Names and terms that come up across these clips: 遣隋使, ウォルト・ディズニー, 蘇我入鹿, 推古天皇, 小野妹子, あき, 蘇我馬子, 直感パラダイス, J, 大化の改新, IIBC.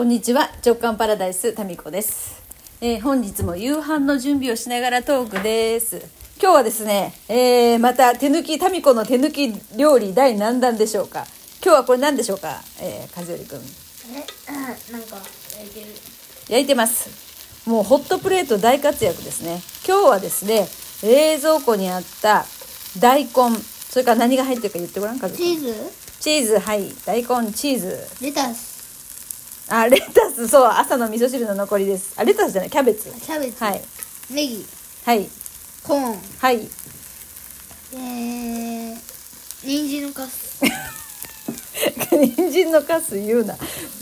こんにちは、直感パラダイスタミコです。本日も夕飯の準備をしながらトークです。今日はですね、また手抜きタミコの手抜き料理第何弾でしょうか。今日はこれ何でしょうか、和頼くん。なんか焼いてます。もうホットプレート大活躍ですね。今日はですね、冷蔵庫にあった大根、それから何が入ってるか言ってごらん。和チーズ、チーズ、はい、大根、チーズ、レタス、あ、レタス、そう、朝の味噌汁の残りです。あ、レタスじゃない、キャベツ、キャベツ、はい、ネギ、はい、コーン、はい、人参のカス人参のカス言うな。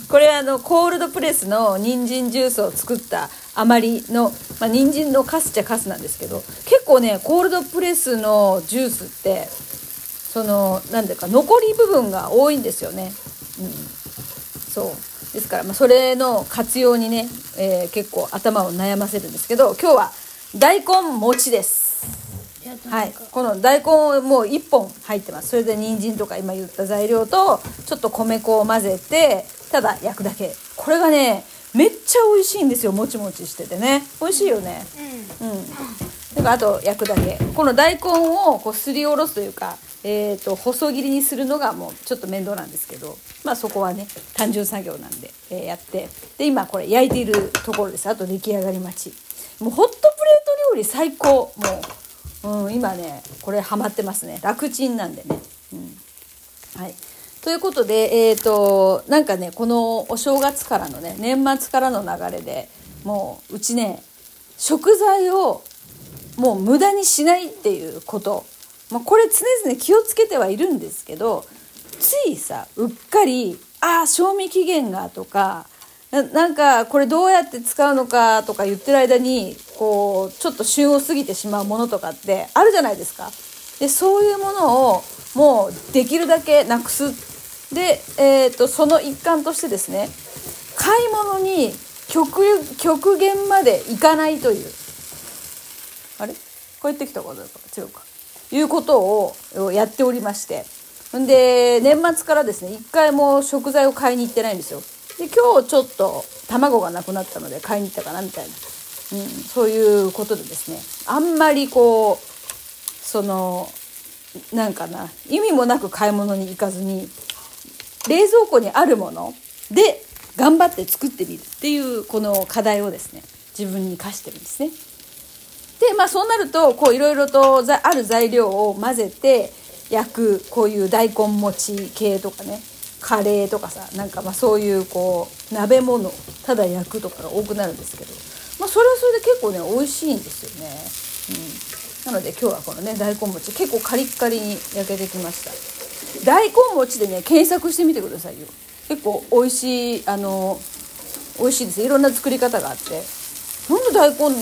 これコールドプレスの人参ジュースを作った余りの、まあ、人参のカスっちゃカスなんですけど、結構ね、コールドプレスのジュースってそのなんだか残り部分が多いんですよね、うん、そうですから、まあ、それの活用にね、結構頭を悩ませるんですけど、今日は大根餅です、はい、この大根もう1本入ってます。それで人参とか今言った材料とちょっと米粉を混ぜてただ焼くだけ。これがねめっちゃ美味しいんですよ。もちもちしててね、美味しいよね、うん、うん、なんかあと焼くだけ。この大根をこうすりおろすというか、細切りにするのがもうちょっと面倒なんですけど、まあそこはね単純作業なんで、やって、で今これ焼いているところです。あと出来上がり待ち。もうホットプレート料理最高。もう、今ねこれハマってますね。楽ちんなんでね、うん、はい。ということで、なんかねこのお正月からのね、年末からの流れでもううちね食材をもう無駄にしないっていうこと。まあ、これ常々気をつけてはいるんですけど、ついさうっかり賞味期限がとか なんかこれどうやって使うのかとか言ってる間にこうちょっと旬を過ぎてしまうものとかってあるじゃないですか。でそういうものをもうできるだけなくす。で、その一環としてですね、買い物に 極限までいかないという、あれこう言ってきたことだから違うかいうことをやっておりまして、で年末からですね一回も食材を買いに行ってないんですよ。で今日ちょっと卵がなくなったので買いに行ったかなみたいな、うん、そういうことでですね、あんまりこうそのなんかな意味もなく買い物に行かずに冷蔵庫にあるもので頑張って作ってみるっていうこの課題をですね自分に課してるんですね。でまあ、そうなるとこういろいろとある材料を混ぜて焼く、こういう大根餅系とかね、カレーとかさ、なんかまあそういうこう鍋物ただ焼くとかが多くなるんですけど、まあ、それはそれで結構ね美味しいんですよね、うん、なので今日はこのね大根餅結構カリッカリに焼けてきました。大根餅でね検索してみてくださいよ。結構美味しい、美味しいです。いろんな作り方があって、なんで大根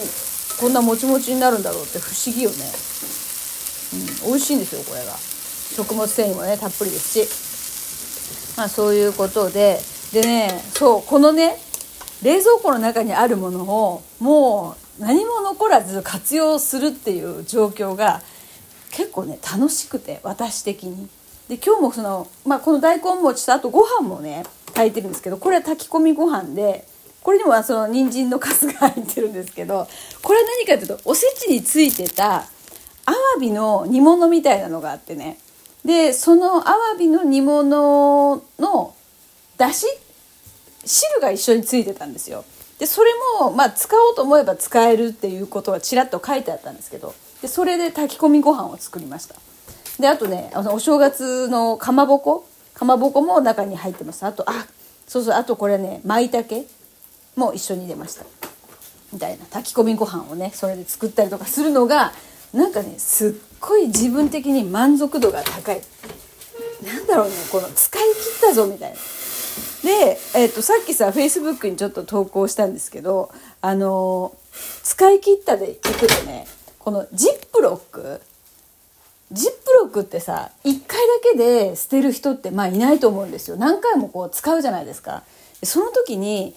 こんなもちもちになるんだろうって不思議よね、うん、美味しいんですよ。これが食物繊維もねたっぷりですし、まあそういうことで、でねそうこのね冷蔵庫の中にあるものをもう何も残らず活用するっていう状況が結構ね楽しくて、私的に。で今日もその、まあ、この大根餅とあとご飯もね炊いてるんですけど、これは炊き込みご飯で、これにもその人参のカスが入ってるんですけど、これは何かというとおせちについてたアワビの煮物みたいなのがあってね、でそのアワビの煮物のだし汁が一緒についてたんですよ。でそれもまあ使おうと思えば使えるっていうことはちらっと書いてあったんですけど、でそれで炊き込みご飯を作りました。であとねお正月のかまぼこも中に入ってます。あとあとこれね舞茸も一緒に入れましたみたいな炊き込みご飯をねそれで作ったりとかするのがなんかねすっごい自分的に満足度が高い。なんだろうねこの使い切ったぞみたいな。で、さっきさ Facebook にちょっと投稿したんですけど、使い切ったでいくとね、このジップロックってさ1回だけで捨てる人ってまあいないと思うんですよ。何回もこう使うじゃないですか。その時に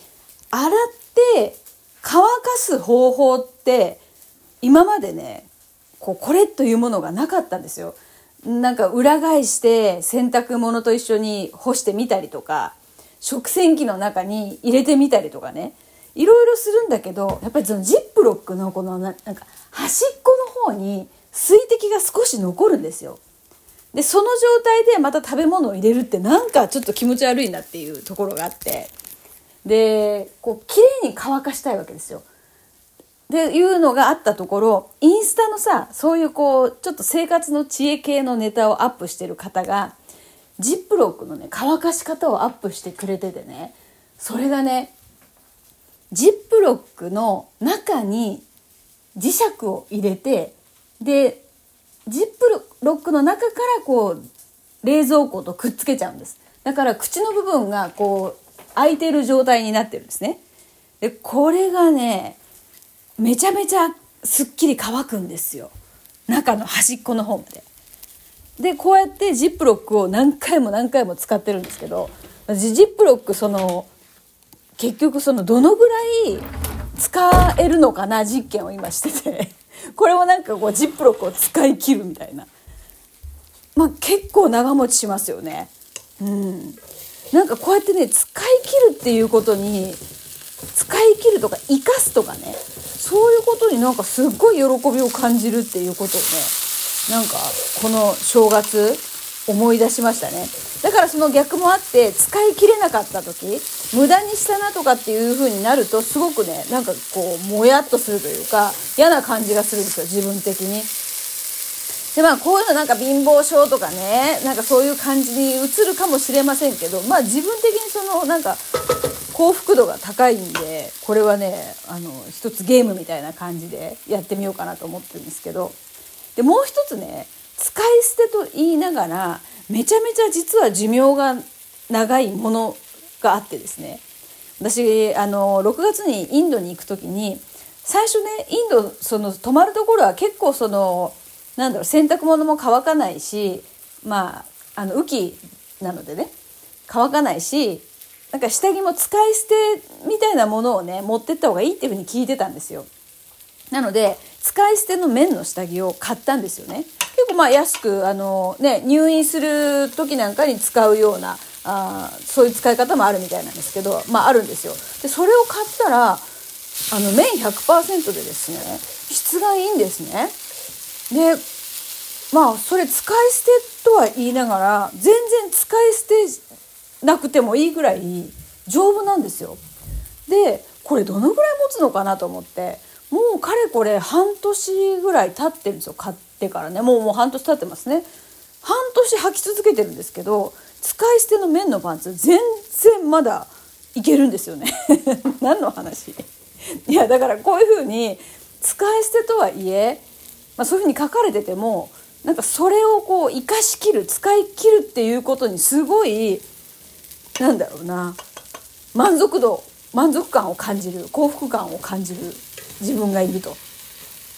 洗って乾かす方法って今までねこれというものがなかったんですよ。なんか裏返して洗濯物と一緒に干してみたりとか、食洗機の中に入れてみたりとかね、いろいろするんだけど、やっぱりそのジップロックのこのなんか端っこの方に水滴が少し残るんですよ。でその状態でまた食べ物を入れるってなんかちょっと気持ち悪いなっていうところがあって、でこう綺麗に乾かしたいわけですよ。でいうのがあったところ、インスタのさ、そういうこうちょっと生活の知恵系のネタをアップしてる方がジップロックのね乾かし方をアップしてくれててね、それがねジップロックの中に磁石を入れて、でジップロックの中からこう冷蔵庫とくっつけちゃうんです。だから口の部分がこう開いてる状態になってるんですね。でこれがねめちゃめちゃすっきり乾くんですよ、中の端っこの方まで。でこうやってジップロックを何回も何回も使ってるんですけど、ジップロックその結局そのどのぐらい使えるのかな実験を今しててこれもなんかこうジップロックを使い切るみたいな、まあ結構長持ちしますよね。うん、なんかこうやってね使い切るっていうことに、使い切るとか生かすとかね、そういうことになんかすっごい喜びを感じるっていうことをね、なんかこの正月思い出しましたね。だからその逆もあって、使い切れなかった時、無駄にしたなとかっていう風になるとすごくねなんかこうもやっとするというか嫌な感じがするんですよ、自分的に。でまあこういうのなんか貧乏症とかね、なんかそういう感じに映るかもしれませんけど、まあ自分的にそのなんか幸福度が高いんで、これはね一つゲームみたいな感じでやってみようかなと思ってるんですけど、でもう一つね、使い捨てと言いながらめちゃめちゃ実は寿命が長いものがあってですね、私6月にインドに行く時に最初ね、インドその泊まるところは結構そのなんだろう、洗濯物も乾かないし、まあ雨季なのでね乾かないし、なんか下着も使い捨てみたいなものをね持ってった方がいいっていうふうに聞いてたんですよ。なので使い捨ての綿の下着を買ったんですよね。結構まあ安くね、入院する時なんかに使うようなそういう使い方もあるみたいなんですけど、まああるんですよ。でそれを買ったら綿 100% でですね質がいいんですね。でまあそれ使い捨てとは言いながら全然使い捨てなくてもいいぐらい丈夫なんですよ。でこれどのぐらい持つのかなと思って、もうかれこれ半年ぐらい経ってるんですよ、買ってからね。もう半年経ってますね。半年履き続けてるんですけど、使い捨ての綿のパンツ全然まだいけるんですよね何の話いやだからこういう風に使い捨てとはいえ、まあ、そういう風に書かれててもなんかそれをこう生かしきる、使い切るっていうことにすごいなんだろうな、満足感を感じる、幸福感を感じる自分がいると。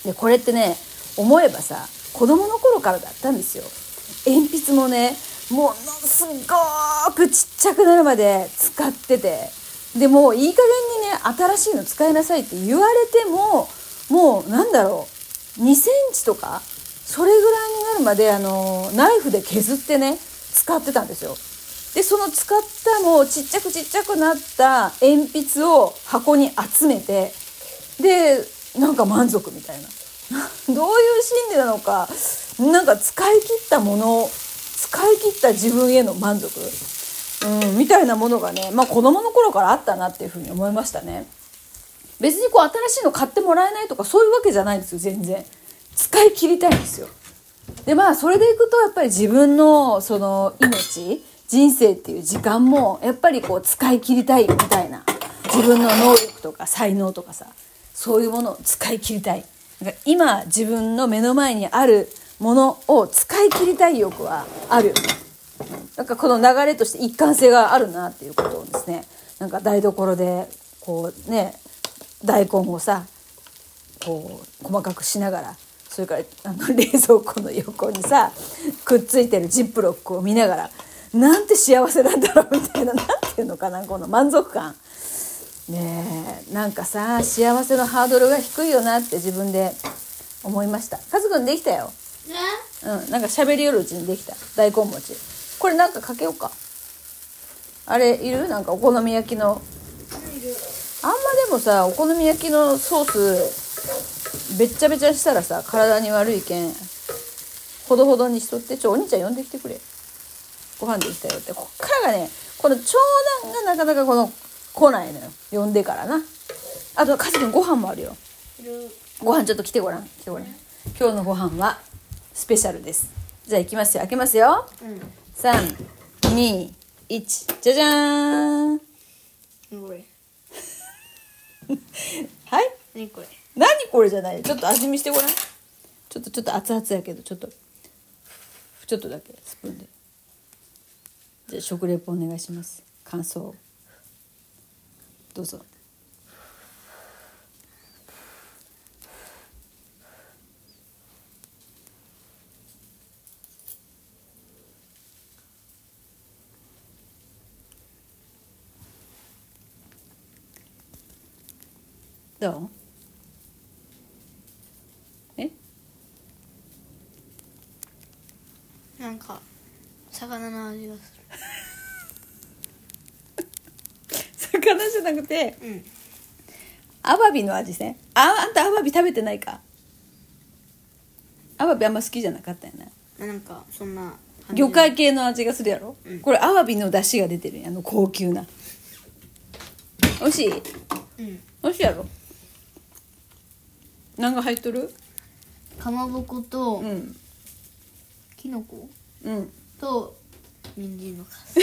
でこれってね思えばさ、子供の頃からだったんですよ。鉛筆もねものすごくちっちゃくなるまで使ってて、でもういい加減にね新しいの使いなさいって言われても、もうなんだろう2センチとかそれぐらいになるまでナイフで削ってね使ってたんですよ。でその使ったもうちっちゃくなった鉛筆を箱に集めて、でなんか満足みたいなどういう心理なのか、なんか使い切ったもの、使い切った自分への満足、みたいなものがね、まあ、子どもの頃からあったなっていうふうに思いましたね。別にこう新しいの買ってもらえないとかそういうわけじゃないんですよ、全然使い切りたいんですよ。でまあそれでいくとやっぱり自分のその命、人生っていう時間もやっぱりこう使い切りたいみたいな、自分の能力とか才能とかさ、そういうものを使い切りたい、今自分の目の前にあるものを使い切りたい欲はあるよね。なんかこの流れとして一貫性があるなっていうことをですね、なんか台所でこうね大根をさこう細かくしながら、それから冷蔵庫の横にさくっついてるジップロックを見ながら、なんて幸せなんだろうみたいな、なんていうのかな、この満足感ね、えなんかさ幸せのハードルが低いよなって自分で思いました。カズくんできたよ、なんか喋りよるうちにできた大根餅、これなんかかけようか。あれいる？なんかお好み焼きのあんまでもさ、お好み焼きのソースべっちゃべちゃしたらさ体に悪いけんほどほどにしとって。お兄ちゃん呼んできてくれ、ご飯できたよって。こっからがね、この長男がなかなかこの来ないのよ、呼んでからな。あとカズくんご飯もあるよ。ご飯ちょっと来てごらん、来てごらん。今日のご飯はスペシャルです。じゃあいきますよ、開けますよ、うん、3、2、1、じゃじゃーん。これはい、何これ、何これじゃない、ちょっと味見してごらん。ちょっと熱々やけど、ちょっとだけスプーンで。じゃあ食レポお願いします、感想どうぞ。どう？なんか魚の味がする。魚じゃなくて、うん、アワビの味ね。あんたアワビ食べてないか。アワビあんま好きじゃなかったよね。なんかそんな魚介系の味がするやろ、うん、これアワビの出汁が出てる、あの高級な。美味しい、うん、美味しいやろ。何が入っとる？かまぼこと、うん、きのこ、うん、と人参のかす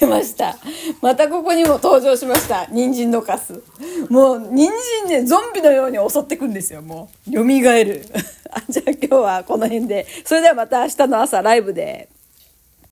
出ました。またここにも登場しました、人参のかす。もう人参ね、ゾンビのように襲ってくんですよ。もうよみがえるじゃあ今日はこの辺で、それではまた明日の朝ライブで。